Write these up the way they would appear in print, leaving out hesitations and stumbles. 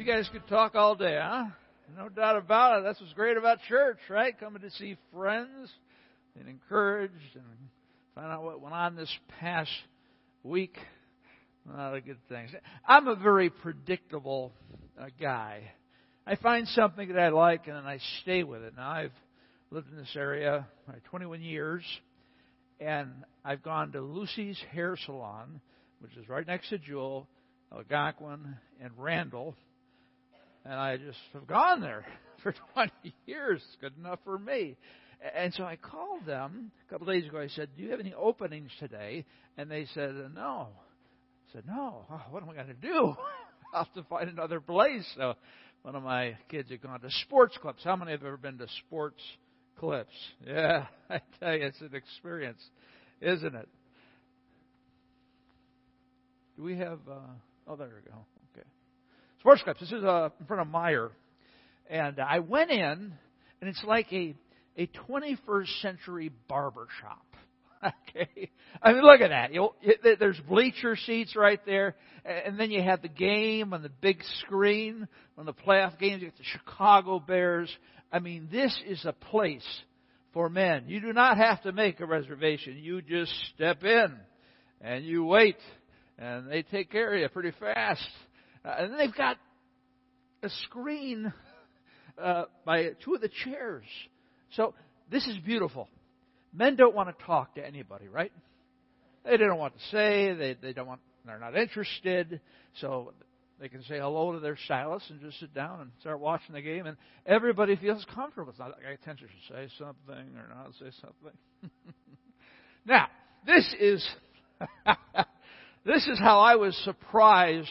You guys could talk all day, huh? No doubt about it. That's what's great about church, right? Coming to see friends and encouraged and find out what went on this past week. A lot of good things. I'm a very predictable guy. I find something that I like and then I stay with it. Now, I've lived in this area 21 years, and I've gone to Lucy's Hair Salon, which is right next to Jewel, Algonquin, and Randall. And I just have gone there for 20 years. It's good enough for me. And so I called them a couple of days ago. I said, do you have any openings today? And they said, no. I said, no. Oh, what am I going to do? I'll have to find another place. So one of my kids had gone to Sports Clips. How many have ever been to Sports Clips? Yeah, I tell you, it's an experience, isn't it? Do we have... oh, there we go. Okay. Sports Clips. This is in front of Meijer. And I went in, and it's like a 21st century barber shop. Okay. I mean, look at that. There's bleacher seats right there. And then you have the game on the big screen. On the playoff games, you get the Chicago Bears. I mean, this is a place for men. You do not have to make a reservation. You just step in and you wait. And they take care of you pretty fast. And then they've got a screen by two of the chairs. So this is beautiful. Men don't want to talk to anybody, right? They don't want to say. They don't want. They're not interested. So they can say hello to their stylist and just sit down and start watching the game. And everybody feels comfortable. It's not like I attention to say something or not say something. Now, this is how I was surprised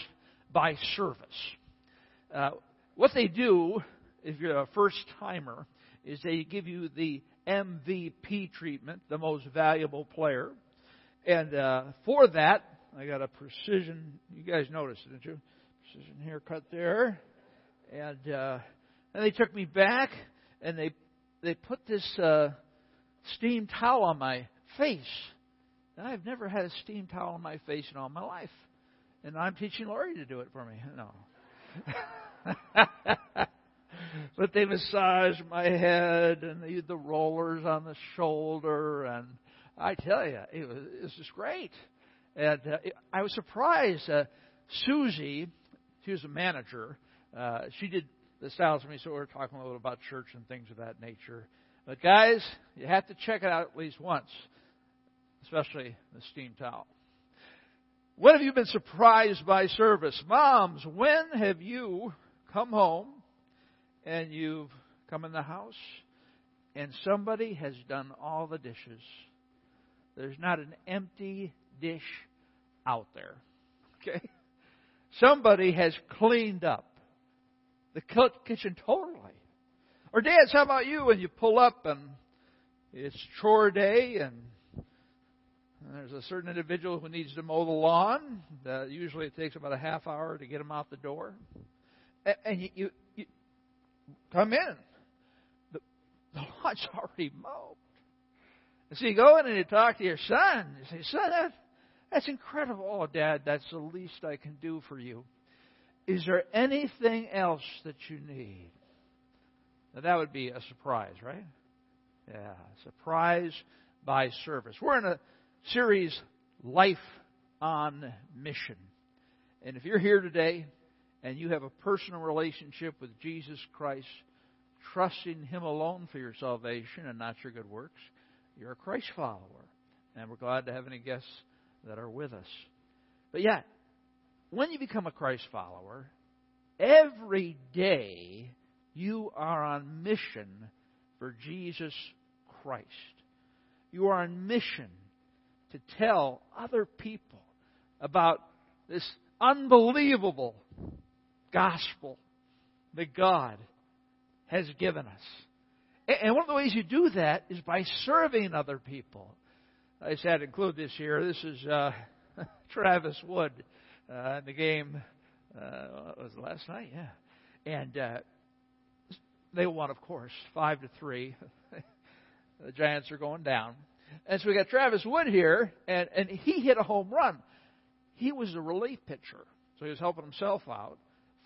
by service. What they do, if you're a first timer, is they give you the MVP treatment, the most valuable player. And for that, I got a precision. You guys noticed, didn't you? Precision haircut there. And they took me back, and they put this steam towel on my face. And I've never had a steam towel on my face in all my life. And I'm teaching Lori to do it for me. No. But they massaged my head, and they used the rollers on the shoulder, and I tell you, it was just great. And I was surprised. Susie, she was a manager. She did the styles for me, so we were talking a little about church and things of that nature. But guys, you have to check it out at least once, especially the steam towel. When have you been surprised by service? Moms, when have you come home and you've come in the house, and somebody has done all the dishes? There's not an empty dish out there. Okay? Somebody has cleaned up the kitchen totally. Or, dads, how about you when you pull up and it's chore day, and there's a certain individual who needs to mow the lawn. Usually it takes about a half hour to get them out the door. And you come in. The lawn's already mowed. And so you go in and you talk to your son. You say, son, that's incredible. Oh, Dad, that's the least I can do for you. Is there anything else that you need? Now, that would be a surprise, right? Yeah, surprise by service. We're in a series, Life on Mission. And if you're here today, and you have a personal relationship with Jesus Christ, trusting Him alone for your salvation and not your good works, you're a Christ follower. And we're glad to have any guests that are with us. But yeah, when you become a Christ follower, every day you are on mission for Jesus Christ. You are on mission to tell other people about this unbelievable gospel that God has given us. And one of the ways you do that is by serving other people. I said include this here. This is Travis Wood in the game. Was it last night? Yeah. And they won, of course, 5-3. The Giants are going down. And so we got Travis Wood here, and he hit a home run. He was the relief pitcher, so he was helping himself out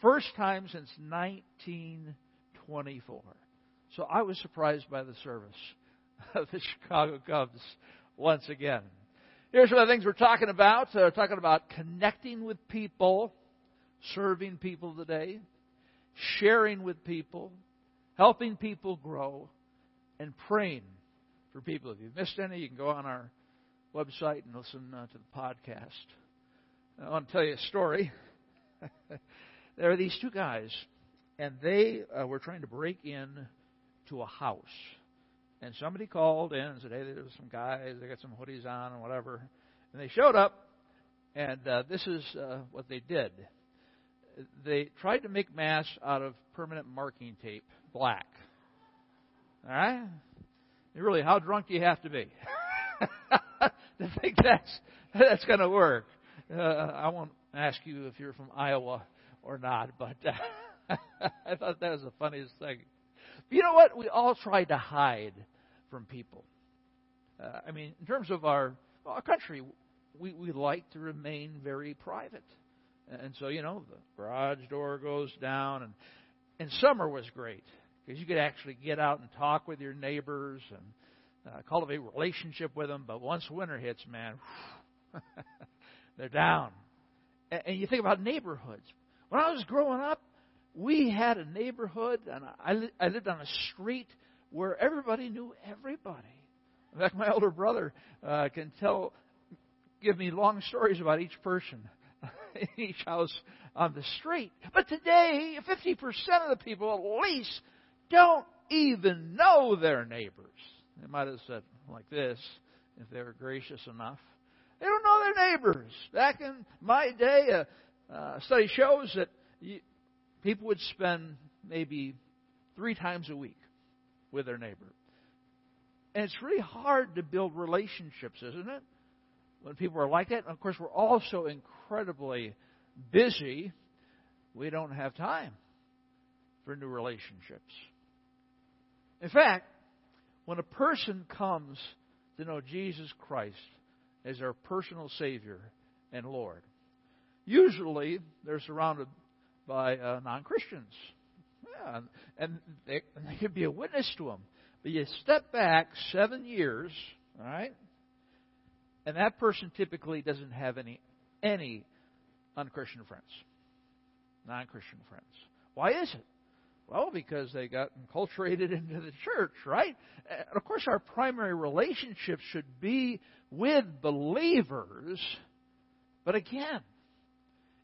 First time since 1924. So I was surprised by the service of the Chicago Cubs once again. Here's some of the things we're talking about. We're talking about connecting with people, serving people today, sharing with people, helping people grow, and praying for people. If you've missed any, you can go on our website and listen to the podcast. I want to tell you a story. There are these two guys, and they were trying to break in to a house. And somebody called in and said, hey, there's some guys, they got some hoodies on and whatever. And they showed up, and this is what they did. They tried to make masks out of permanent marking tape, black. All right? And really, how drunk do you have to be to think that's going to work? I won't ask you if you're from Iowa or not, but I thought that was the funniest thing. But you know what? We all try to hide from people. I mean, in terms of our country, we like to remain very private. And so, you know, the garage door goes down. And summer was great because you could actually get out and talk with your neighbors and cultivate a relationship with them. But once winter hits, man, they're down. And you think about neighborhoods. When I was growing up, we had a neighborhood, and I lived on a street where everybody knew everybody. In fact, my older brother can give me long stories about each person in each house on the street. But today, 50% of the people at least don't even know their neighbors. They might have said like this if they were gracious enough. They don't know their neighbors. Back in my day, a study shows that people would spend maybe 3 times a week with their neighbor. And it's really hard to build relationships, isn't it? When people are like that. And of course, we're all so incredibly busy, we don't have time for new relationships. In fact, when a person comes to know Jesus Christ as their personal Savior and Lord, usually they're surrounded by non-Christians. Yeah, and they could be a witness to them. But you step back 7 years, all right, and that person typically doesn't have any unchristian friends, non-Christian friends. Why is it? Well, because they got enculturated into the church, right? And of course, our primary relationship should be with believers. But again,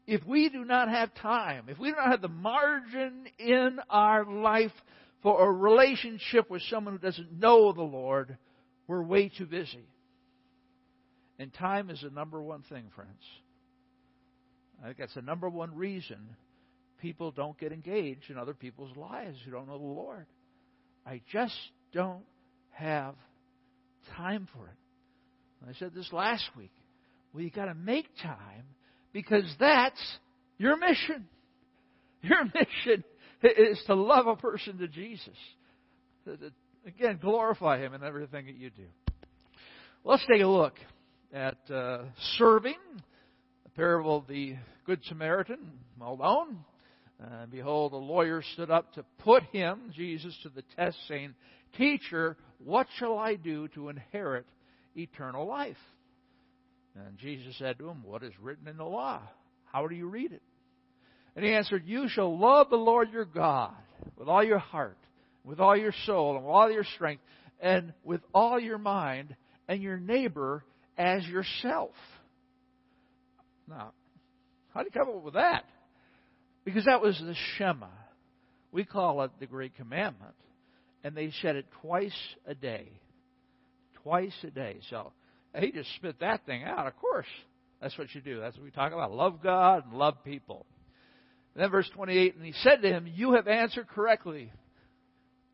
if we do not have time, if we do not have the margin in our life for a relationship with someone who doesn't know the Lord, we're way too busy. And time is the number one thing, friends. I think that's the number one reason people don't get engaged in other people's lives who don't know the Lord. I just don't have time for it. And I said this last week. Well, you've got to make time. Because that's your mission. Your mission is to love a person to Jesus. Again, glorify Him in everything that you do. Well, let's take a look at serving. The parable of the Good Samaritan, Malone. Behold, a lawyer stood up to put him, Jesus, to the test, saying, Teacher, what shall I do to inherit eternal life? And Jesus said to him, What is written in the law? How do you read it? And he answered, You shall love the Lord your God with all your heart, with all your soul, and with all your strength, and with all your mind, and your neighbor as yourself. Now, how do you come up with that? Because that was the Shema. We call it the Great Commandment. And they said it twice a day. Twice a day. So he just spit that thing out. Of course, that's what you do. That's what we talk about. Love God and love people. And then verse 28, and he said to him, You have answered correctly.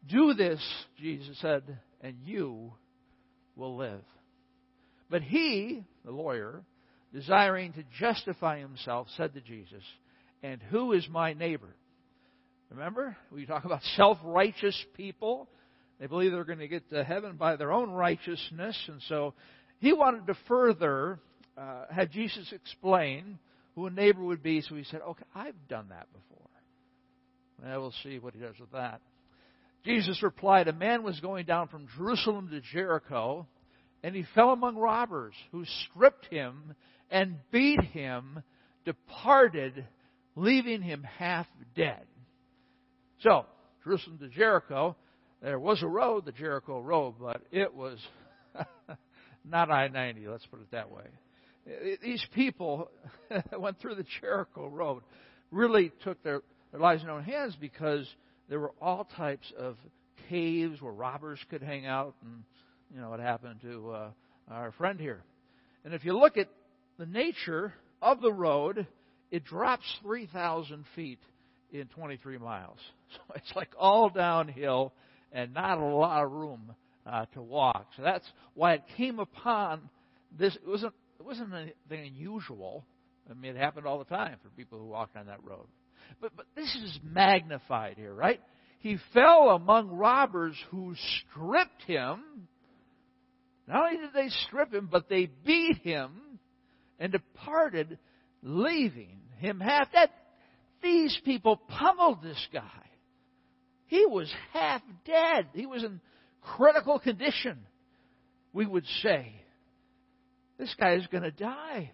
Do this, Jesus said, and you will live. But he, the lawyer, desiring to justify himself, said to Jesus, And who is my neighbor? Remember, we talk about self-righteous people. They believe they're going to get to heaven by their own righteousness, and so he wanted to further have Jesus explain who a neighbor would be. So he said, okay, I've done that before. Well, we'll see what he does with that. Jesus replied, a man was going down from Jerusalem to Jericho, and he fell among robbers who stripped him and beat him, departed, leaving him half dead. So, Jerusalem to Jericho, there was a road, the Jericho Road, but it was not I-90, let's put it that way. These people that went through the Jericho Road really took their lives in their own hands, because there were all types of caves where robbers could hang out, and you know what happened to our friend here. And if you look at the nature of the road, it drops 3,000 feet in 23 miles. So it's like all downhill and not a lot of room to walk. So that's why it came upon this. It wasn't anything unusual. I mean, it happened all the time for people who walked on that road. But this is magnified here, right? He fell among robbers who stripped him. Not only did they strip him, but they beat him and departed, leaving him half dead. These people pummeled this guy. He was half dead. He was in critical condition, we would say. This guy is going to die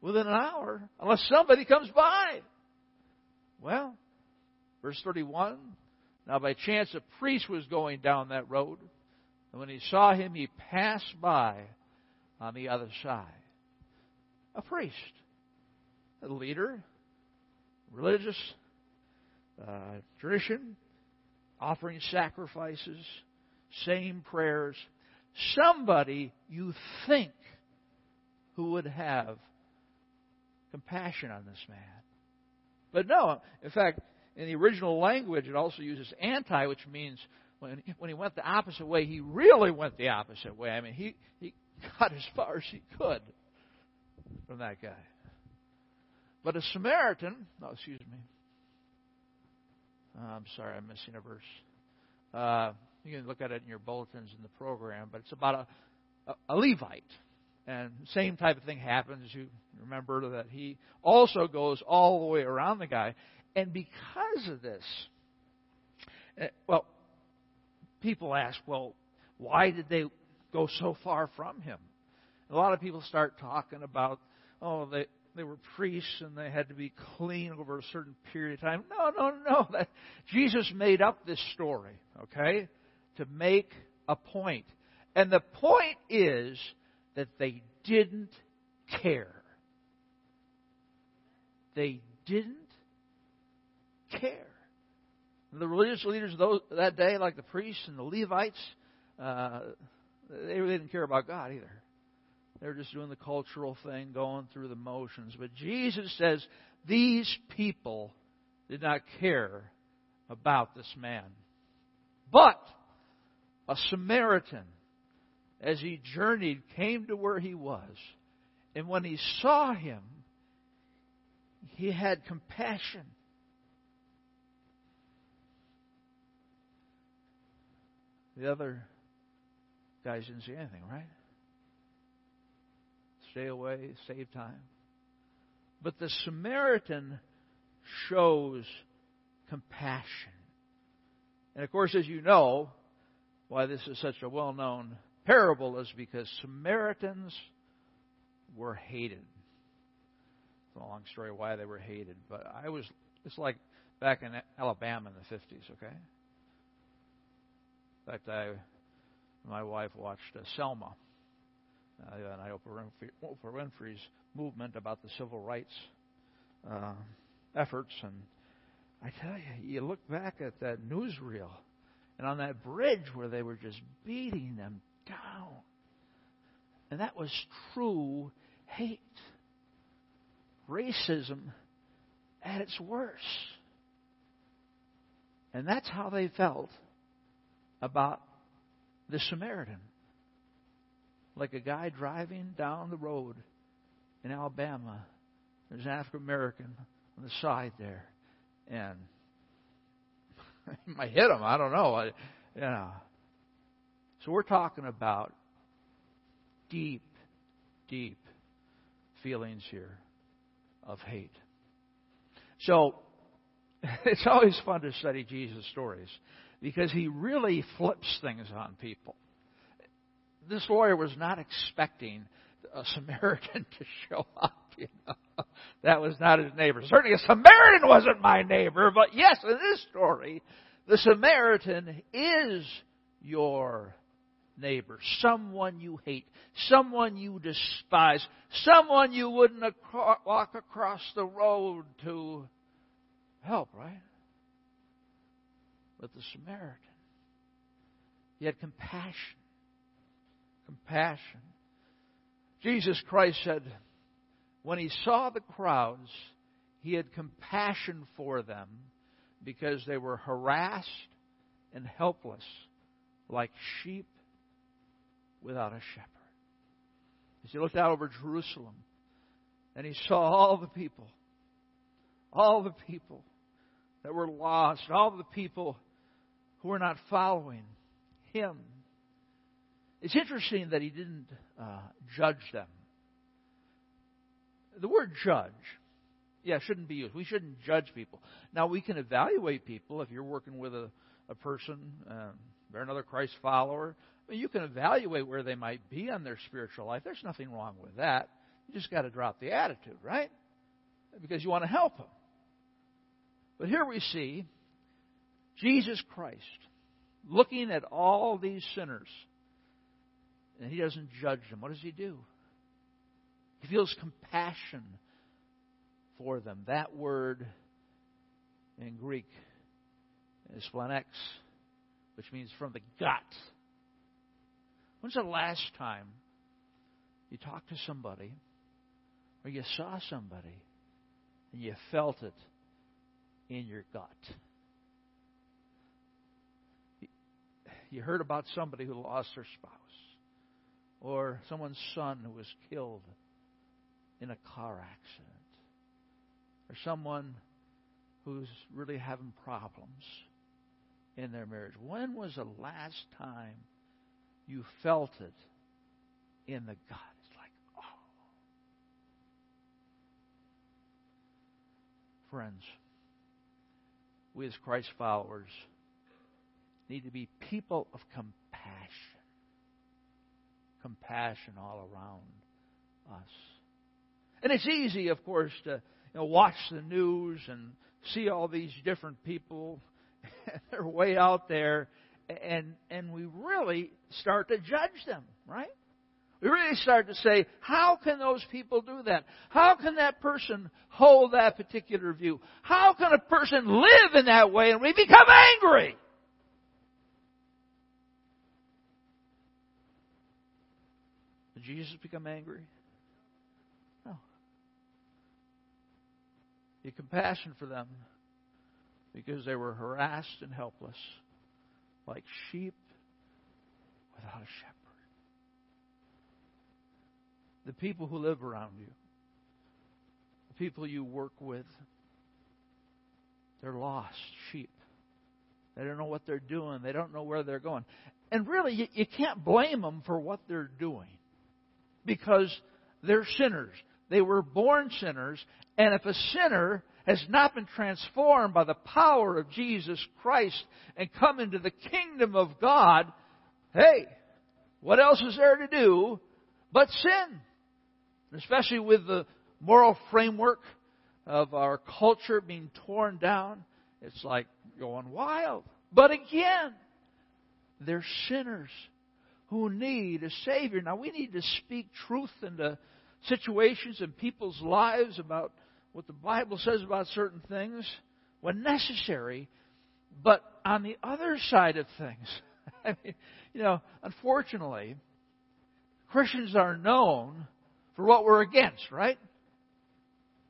within an hour unless somebody comes by. Well, verse 31, now by chance a priest was going down that road, and when he saw him, he passed by on the other side. A priest, a leader, religious tradition, offering sacrifices, saying prayers, somebody you think who would have compassion on this man. But no, in fact, in the original language, it also uses anti, which means when he went the opposite way, he really went the opposite way. I mean, he got as far as he could from that guy. But a Samaritan, I'm sorry, I'm missing a verse. You can look at it in your bulletins in the program, but it's about a Levite. And same type of thing happens. You remember that he also goes all the way around the guy. And because of this, well, people ask, well, why did they go so far from him? A lot of people start talking about, oh, they were priests and they had to be clean over a certain period of time. No. Jesus made up this story, okay, to make a point. And the point is that they didn't care. They didn't care. The religious leaders that day, like the priests and the Levites, they really didn't care about God either. They were just doing the cultural thing, going through the motions. But Jesus says these people did not care about this man. But a Samaritan, as he journeyed, came to where he was. And when he saw him, he had compassion. The other guys didn't see anything, right? Stay away, save time. But the Samaritan shows compassion. And of course, as you know, why this is such a well-known parable is because Samaritans were hated. It's a long story why they were hated, but it's like back in Alabama in the 50s, okay? In fact, my wife watched Selma, and Oprah Winfrey's movement about the civil rights efforts. And I tell you, you look back at that newsreel, and on that bridge where they were just beating them down. And that was true hate. Racism at its worst. And that's how they felt about the Samaritan. Like a guy driving down the road in Alabama. There's an African American on the side there. And he might hit him. I don't know. So we're talking about deep, deep feelings here of hate. So it's always fun to study Jesus' stories because he really flips things on people. This lawyer was not expecting a Samaritan to show up. You know? That was not his neighbor. Certainly a Samaritan wasn't my neighbor, but yes, in this story, the Samaritan is your neighbor, someone you hate, someone you despise, someone you wouldn't walk across the road to help, right? But the Samaritan, he had compassion. Compassion. Jesus Christ said, when he saw the crowds, he had compassion for them because they were harassed and helpless like sheep without a shepherd. As he looked out over Jerusalem, and he saw all the people that were lost, all the people who were not following him. It's interesting that he didn't judge them. The word judge, shouldn't be used. We shouldn't judge people. Now, we can evaluate people. If you're working with a person, they're another Christ follower, you can evaluate where they might be on their spiritual life. There's nothing wrong with that. You just got to drop the attitude, right? Because you want to help them. But here we see Jesus Christ looking at all these sinners, and he doesn't judge them. What does he do? He feels compassion for them. That word in Greek is splenex, which means from the gut. When's the last time you talked to somebody or you saw somebody and you felt it in your gut? You heard about somebody who lost their spouse or someone's son who was killed in a car accident or someone who's really having problems in their marriage. When was the last time you felt it in the gut? It's like, oh. Friends, we as Christ followers need to be people of compassion. Compassion all around us. And it's easy, of course, to watch the news and see all these different people. They're way out there. And we really start to judge them, right? We really start to say, how can those people do that? How can that person hold that particular view? How can a person live in that way? And we become angry. Did Jesus become angry? No. He had compassion for them because they were harassed and helpless, like sheep without a shepherd. The people who live around you, the people you work with, they're lost sheep. They don't know what they're doing. They don't know where they're going. And really, you can't blame them for what they're doing because they're sinners. They were born sinners. And if a sinner has not been transformed by the power of Jesus Christ and come into the kingdom of God, hey, what else is there to do but sin? Especially with the moral framework of our culture being torn down, it's like going wild. But again, they're sinners who need a Savior. Now, we need to speak truth into situations and people's lives about what the Bible says about certain things when necessary, but on the other side of things, I mean, unfortunately, Christians are known for what we're against, right?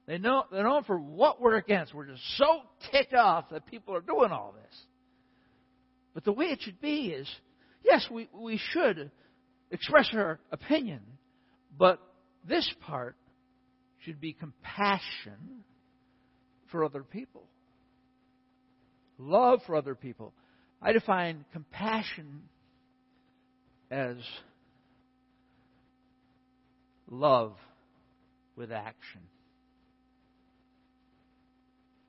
They're known for what we're against. We're just so ticked off that people are doing all this. But the way it should be is, yes, we should express our opinion, but this part should be compassion for other people. Love for other people. I define compassion as love with action.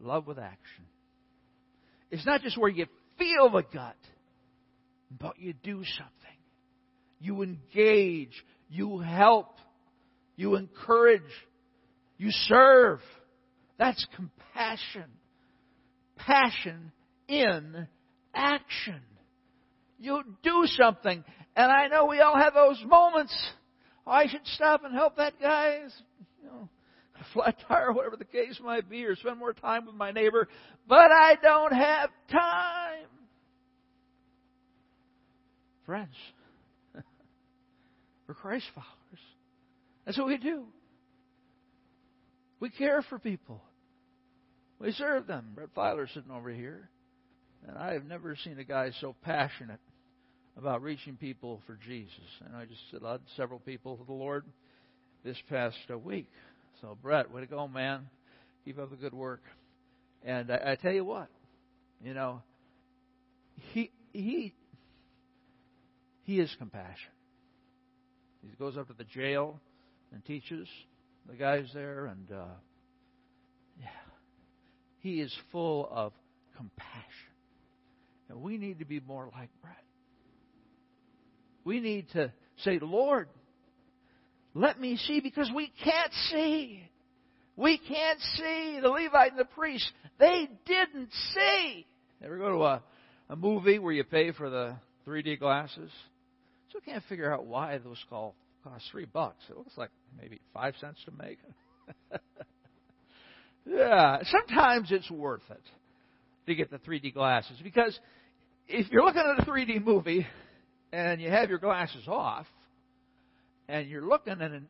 Love with action. It's not just where you feel the gut, but you do something. You engage. You help. You encourage. You serve. That's compassion. Passion in action. You do something. And I know we all have those moments. Oh, I should stop and help that guy. You know, flat tire, whatever the case might be, or spend more time with my neighbor. But I don't have time. Friends, we're Christ followers. That's what we do. We care for people. We serve them. Brett Filer sitting over here. And I have never seen a guy so passionate about reaching people for Jesus. And I just led several people to the Lord this past week. So, Brett, way to go, man. Keep up the good work. And I tell you what, you know, he is compassion. He goes up to the jail and teaches the guys there. And, yeah, he is full of compassion. And we need to be more like Brett. We need to say, Lord, let me see, because we can't see. We can't see. The Levite and the priest, they didn't see. Ever go to a movie where you pay for the 3D glasses? So I can't figure out why those cost $3. It looks like maybe 5 cents to make. Yeah, sometimes it's worth it to get the 3D glasses, because if you're looking at a 3D movie and you have your glasses off, and you're looking, and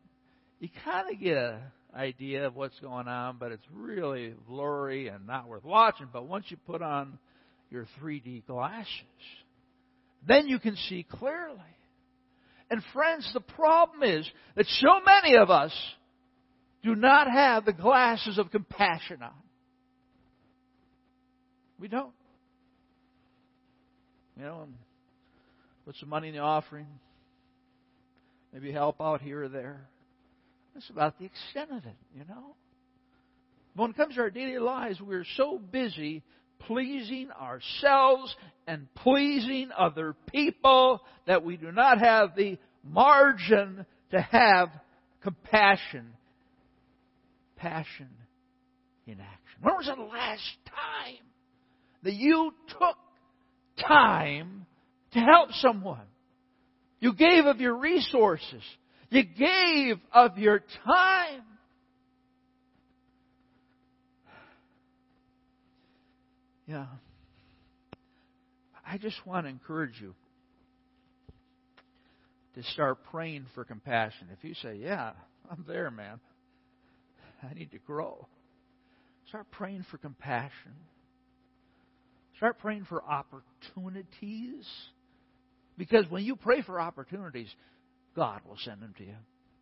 you kind of get an idea of what's going on, but it's really blurry and not worth watching. But once you put on your 3D glasses, then you can see clearly. And friends, the problem is that so many of us do not have the glasses of compassion on. We don't. You know, put some money in the offering. Maybe help out here or there. That's about the extent of it, you know. When it comes to our daily lives, we're so busy pleasing ourselves and pleasing other people that we do not have the margin to have compassion. Passion in action. When was the last time that you took time to help someone? You gave of your resources. You gave of your time. Yeah. I just want to encourage you to start praying for compassion. If you say, yeah, I'm there, man. I need to grow. Start praying for compassion. Start praying for opportunities. Because when you pray for opportunities, God will send them to you.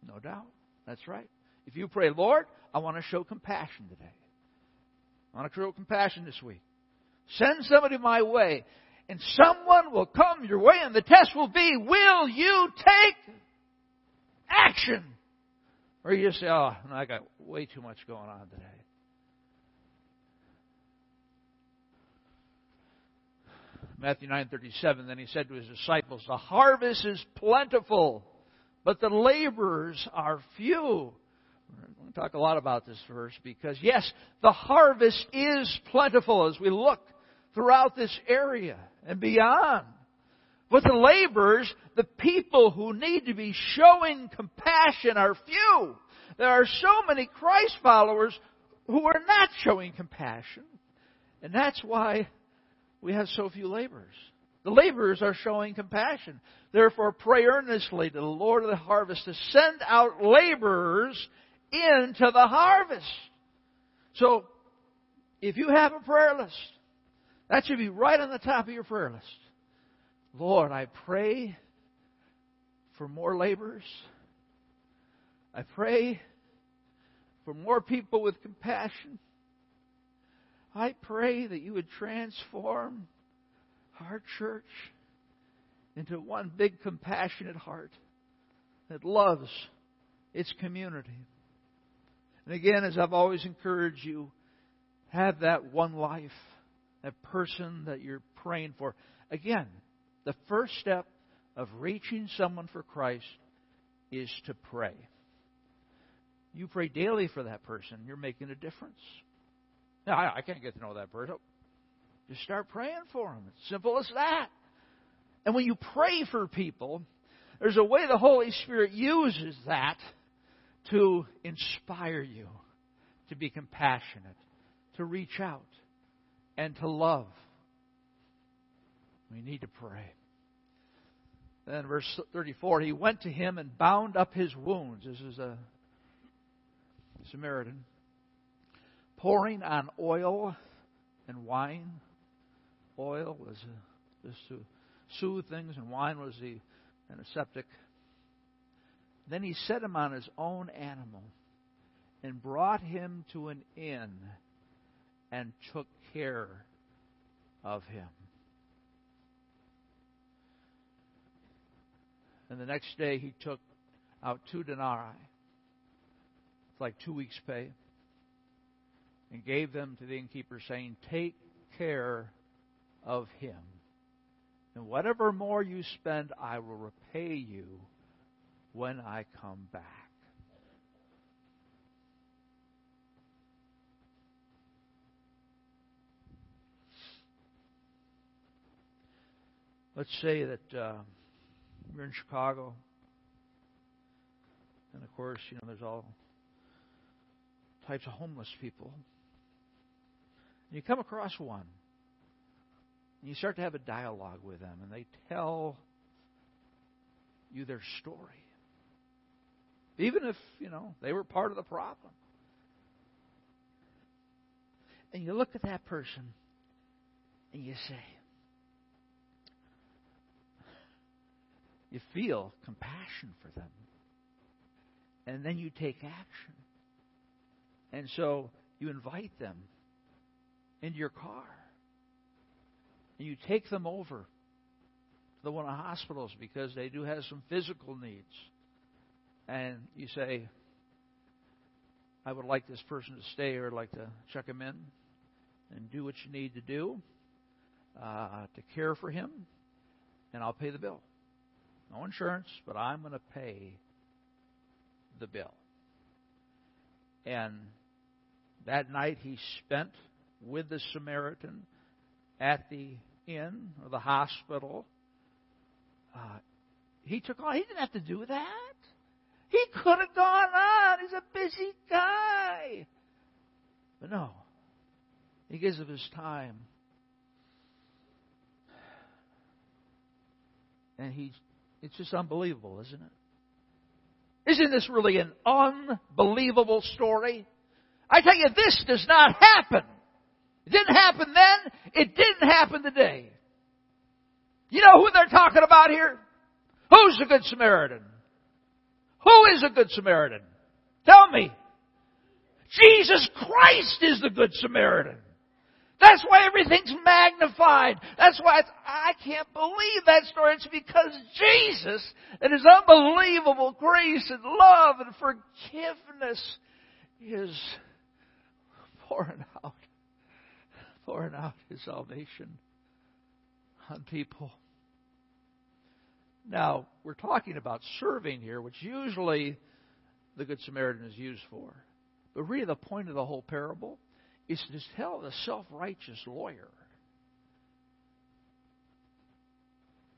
No doubt. That's right. If you pray, Lord, I want to show compassion today. I want to show compassion this week. Send somebody my way. And someone will come your way, and the test will be, will you take action? Or you just say, oh, I got way too much going on today. Matthew 9:37, then he said to his disciples, the harvest is plentiful, but the laborers are few. We're going to talk a lot about this verse because, yes, the harvest is plentiful as we look throughout this area and beyond. But the laborers, the people who need to be showing compassion, are few. There are so many Christ followers who are not showing compassion. And that's why we have so few laborers. The laborers are showing compassion. Therefore, pray earnestly to the Lord of the harvest to send out laborers into the harvest. So, if you have a prayer list, that should be right on the top of your prayer list. Lord, I pray for more laborers. I pray for more people with compassion. I pray that you would transform our church into one big compassionate heart that loves its community. And again, as I've always encouraged you, have that one life, that person that you're praying for. Again, the first step of reaching someone for Christ is to pray. You pray daily for that person. You're making a difference. Now, I can't get to know that person. Just start praying for them. It's simple as that. And when you pray for people, there's a way the Holy Spirit uses that to inspire you to be compassionate, to reach out, and to love. We need to pray. Then verse 34, he went to him and bound up his wounds. This is a Samaritan. Pouring on oil and wine. Oil was just to soothe things, and wine was the antiseptic. Then he set him on his own animal and brought him to an inn and took care of him. And the next day he took out 2 denarii. It's like 2 weeks' pay. And gave them to the innkeeper, saying, "Take care of him. And whatever more you spend, I will repay you when I come back." Let's say that we're in Chicago. And of course, you know, there's all types of homeless people. And you come across one. And you start to have a dialogue with them. And they tell you their story. Even if, you know, they were part of the problem. And you look at that person and you say, you feel compassion for them. And then you take action. And so you invite them into your car. And you take them over to the one of the hospitals because they do have some physical needs. And you say, "I would like this person to stay, or I'd like to check him in and do what you need to do to care for him, and I'll pay the bill. No insurance, but I'm going to pay the bill." And that night he spent with the Samaritan at the inn or the hospital. He took on. He didn't have to do that. He could have gone on. He's a busy guy. But no. He gives of his time. And it's just unbelievable, isn't it? Isn't this really an unbelievable story? I tell you, this does not happen. It didn't happen then. It didn't happen today. You know who they're talking about here? Who's the Good Samaritan? Who is a Good Samaritan? Tell me. Jesus Christ is the Good Samaritan. That's why everything's magnified. That's why I can't believe that story. It's because Jesus and His unbelievable grace and love and forgiveness is pouring out His salvation on people. Now, we're talking about serving here, which usually the Good Samaritan is used for. But really the point of the whole parable is to tell the self-righteous lawyer.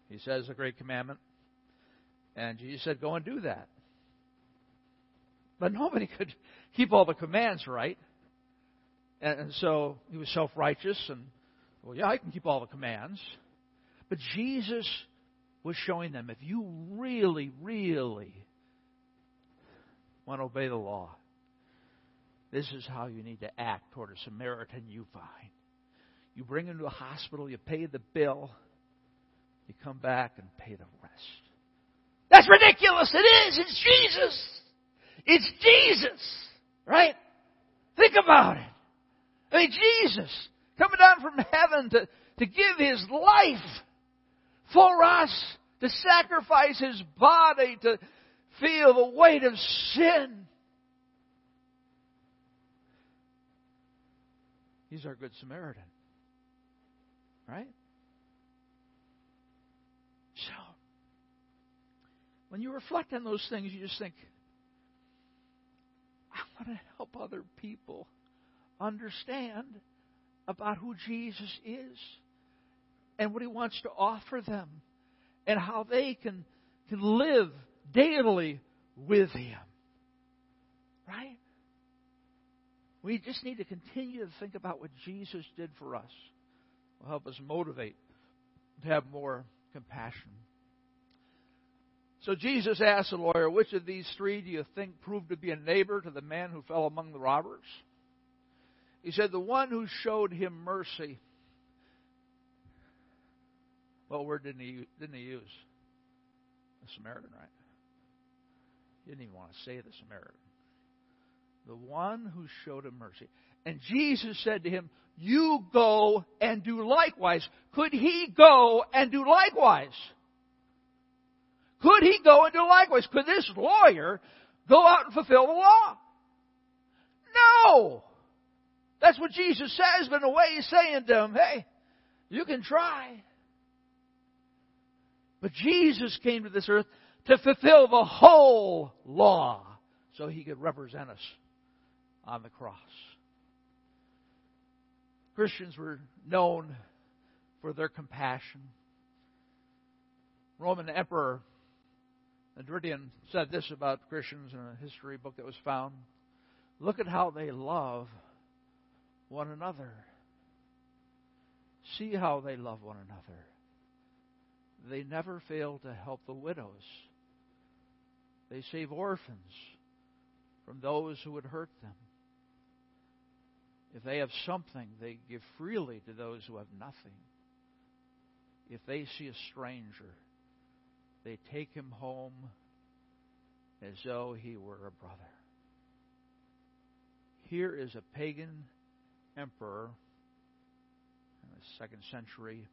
He says the great commandment. And Jesus said, "Go and do that." But nobody could keep all the commands right. And so he was self-righteous. And, well, yeah, I can keep all the commands. But Jesus was showing them, if you really, really want to obey the law, this is how you need to act toward a Samaritan you find. You bring him to a hospital, you pay the bill, you come back and pay the rest. That's ridiculous! It is! It's Jesus! It's Jesus! Right? Think about it! I mean, Jesus, coming down from heaven to give His life for us, to sacrifice His body, to feel the weight of sin. He's our Good Samaritan. Right? So, when you reflect on those things, you just think, I want to help other people understand about who Jesus is and what He wants to offer them and how they can live daily with Him. Right? We just need to continue to think about what Jesus did for us. It will help us motivate to have more compassion. So Jesus asked the lawyer, which of these three do you think proved to be a neighbor to the man who fell among the robbers? He said, the one who showed him mercy. What word didn't he use? The Samaritan, right? He didn't even want to say the Samaritan. The one who showed him mercy. And Jesus said to him, you go and do likewise. Could he go and do likewise? Could he go and do likewise? Could this lawyer go out and fulfill the law? No! That's what Jesus says, but in a way He's saying to him, hey, you can try. But Jesus came to this earth to fulfill the whole law so He could represent us on the cross. Christians were known for their compassion. Roman Emperor Hadrian said this about Christians in a history book that was found. Look at how they love one another. See how they love one another. They never fail to help the widows. They save orphans from those who would hurt them. If they have something, they give freely to those who have nothing. If they see a stranger, they take him home as though he were a brother. Here is a pagan emperor in the 2nd century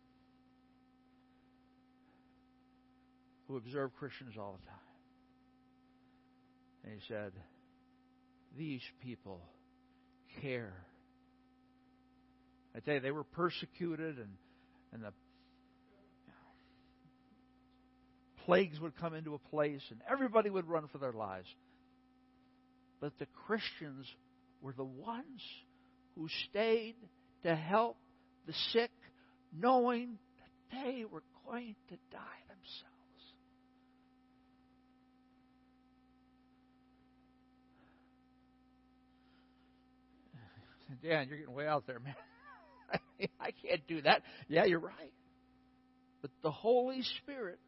who observed Christians all the time. And he said, these people care. I tell you, they were persecuted and the plagues would come into a place and everybody would run for their lives. But the Christians were the ones who stayed to help the sick, knowing that they were going to die themselves. Dan, you're getting way out there, man. I can't do that. Yeah, you're right. But the Holy Spirit,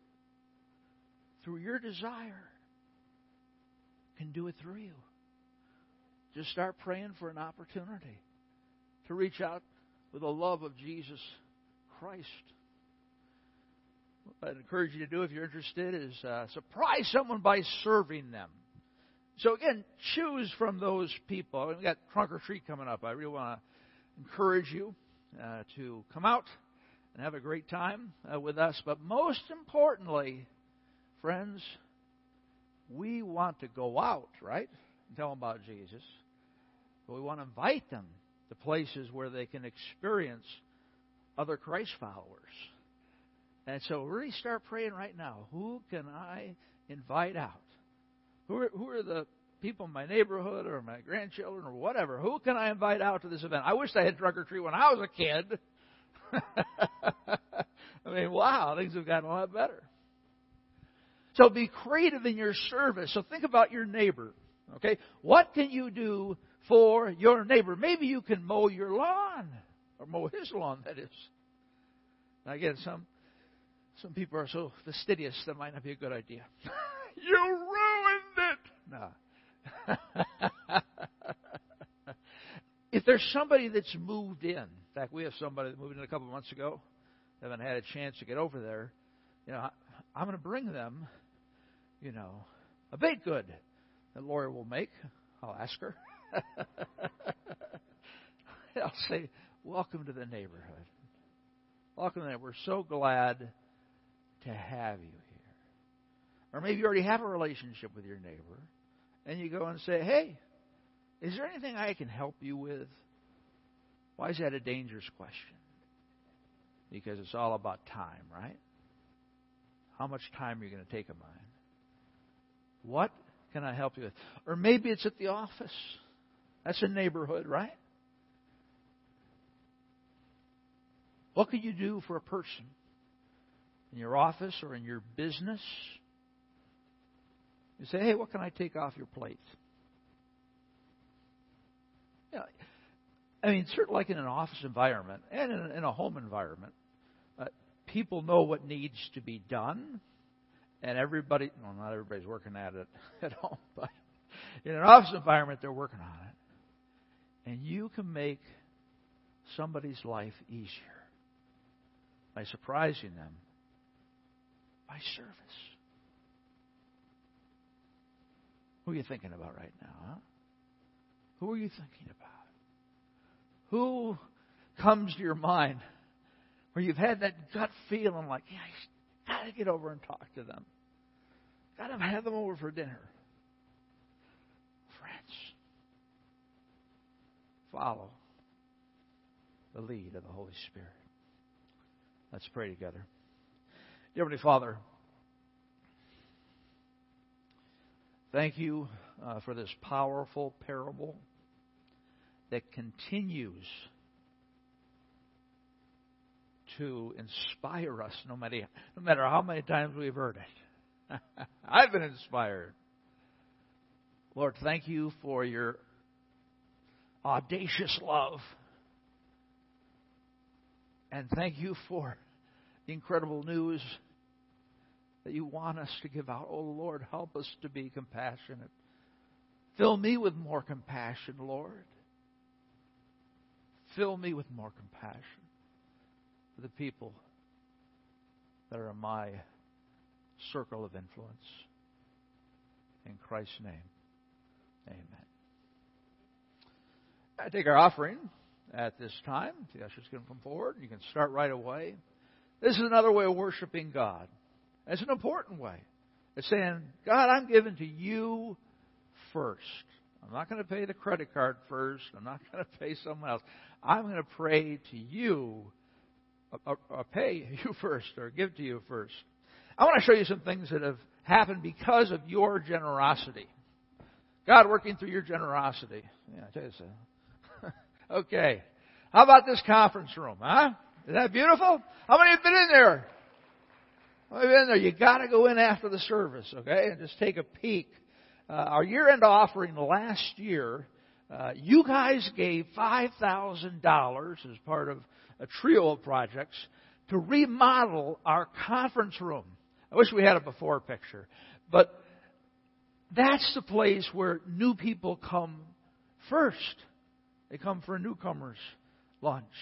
through your desire, can do it through you. Just start praying for an opportunity to reach out with the love of Jesus Christ. What I'd encourage you to do, if you're interested, is surprise someone by serving them. So again, choose from those people. We've got Trunk or Treat coming up. I really want to encourage you to come out and have a great time with us. But most importantly, friends, we want to go out, right, and tell them about Jesus. But we want to invite them to places where they can experience other Christ followers. And so really start praying right now. Who can I invite out? Who are the people in my neighborhood or my grandchildren or whatever? Who can I invite out to this event? I wish I had Trunk or Treat when I was a kid. I mean, wow, things have gotten a lot better. So be creative in your service. So think about your neighbor, okay? What can you do for your neighbor? Maybe you can mow your lawn, or mow his lawn, that is. Now, again, some people are so fastidious, that might not be a good idea. You No. If there's somebody that's moved in, in fact, we have somebody that moved in a couple of months ago, haven't had a chance to get over there, you know, I'm going to bring them, you know, a baked good that Laura will make. I'll ask her. I'll say, welcome to the neighborhood. Welcome to the neighborhood. We're so glad to have you here. Or maybe you already have a relationship with your neighbor, and you go and say, hey, is there anything I can help you with? Why is that a dangerous question? Because it's all about time, right? How much time are you going to take of mine? What can I help you with? Or maybe it's at the office. That's a neighborhood, right? What can you do for a person in your office or in your business? You say, hey, what can I take off your plate? Yeah, I mean, certainly like in an office environment and in a home environment, people know what needs to be done. And everybody, well, not everybody's working at it at home, but in an office environment, they're working on it. And you can make somebody's life easier by surprising them by service. Who are you thinking about right now? Huh? Who are you thinking about? Who comes to your mind where you've had that gut feeling like, yeah, I've got to get over and talk to them. Got to have them over for dinner. Friends, follow the lead of the Holy Spirit. Let's pray together. Dear Heavenly Father, thank you for this powerful parable that continues to inspire us no matter how many times we've heard it. I've been inspired. Lord, thank you for your audacious love. And thank you for the incredible news that you want us to give out. Oh, Lord, help us to be compassionate. Fill me with more compassion, Lord. Fill me with more compassion for the people that are in my circle of influence. In Christ's name, amen. I take our offering at this time. The ushers can come forward. You can start right away. This is another way of worshiping God. It's an important way. It's saying, God, I'm giving to you first. I'm not going to pay the credit card first. I'm not going to pay someone else. I'm going to pray to you, or pay you first, or give to you first. I want to show you some things that have happened because of your generosity. God working through your generosity. Yeah, I tell you so. Okay. How about this conference room, huh? Isn't that beautiful? How many have been in there? How many have been in there? You got to go in after the service, okay? And just take a peek. Our year-end offering last year, you guys gave $5,000 as part of a trio of projects to remodel our conference room. I wish we had a before picture. But that's the place where new people come first. They come for a newcomer's lunch.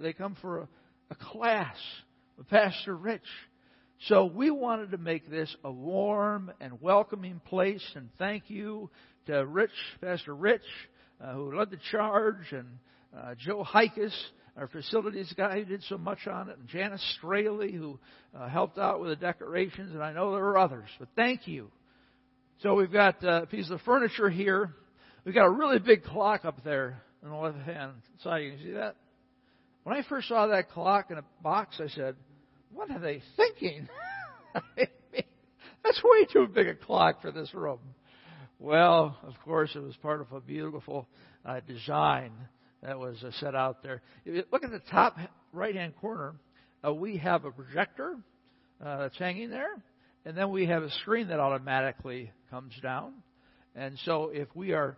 They come for a class with Pastor Rich. So we wanted to make this a warm and welcoming place. And thank you to Pastor Rich, who led the charge, and Joe Hikis, our facilities guy, who did so much on it, and Janice Straley, who helped out with the decorations. And I know there were others, but thank you. So we've got a piece of furniture here. We've got a really big clock up there on the left-hand side. You can see that? When I first saw that clock in a box, I said, what are they thinking? That's way too big a clock for this room. Well, of course, it was part of a beautiful design that was set out there. If you look at the top right-hand corner, we have a projector that's hanging there, and then we have a screen that automatically comes down. And so if we are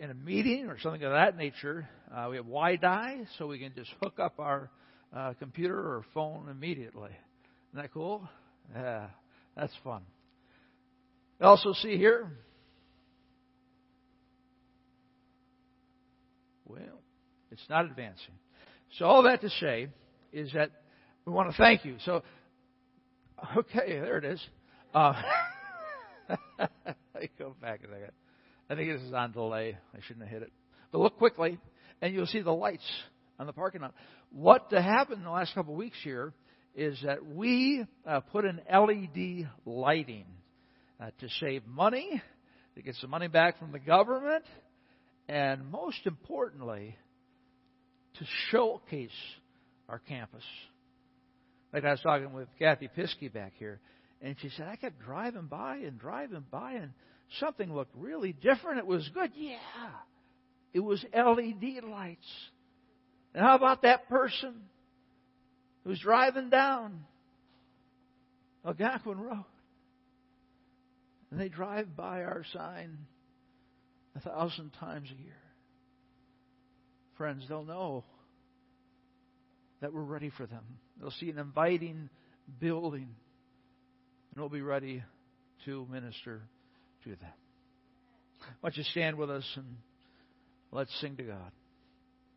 in a meeting or something of that nature, we have Wi-Fi, so we can just hook up our computer or phone immediately. Isn't that cool? Yeah, that's fun. You also see here, well, it's not advancing. So all that to say is that we want to thank you. So, okay, there it is. Go back a second. I think this is on delay. I shouldn't have hit it. But look quickly, and you'll see the lights on the parking lot. What happened in the last couple of weeks here is that we put in LED lighting to save money, to get some money back from the government, and most importantly, to showcase our campus. Like I was talking with Kathy Piskey back here, and she said, I kept driving by, and something looked really different. It was good. Yeah. It was LED lights. And how about that person who's driving down Algonquin Road? And they drive by our sign 1,000 times a year. Friends, they'll know that we're ready for them. They'll see an inviting building, and we'll be ready to minister to them. Why don't you stand with us and let's sing to God.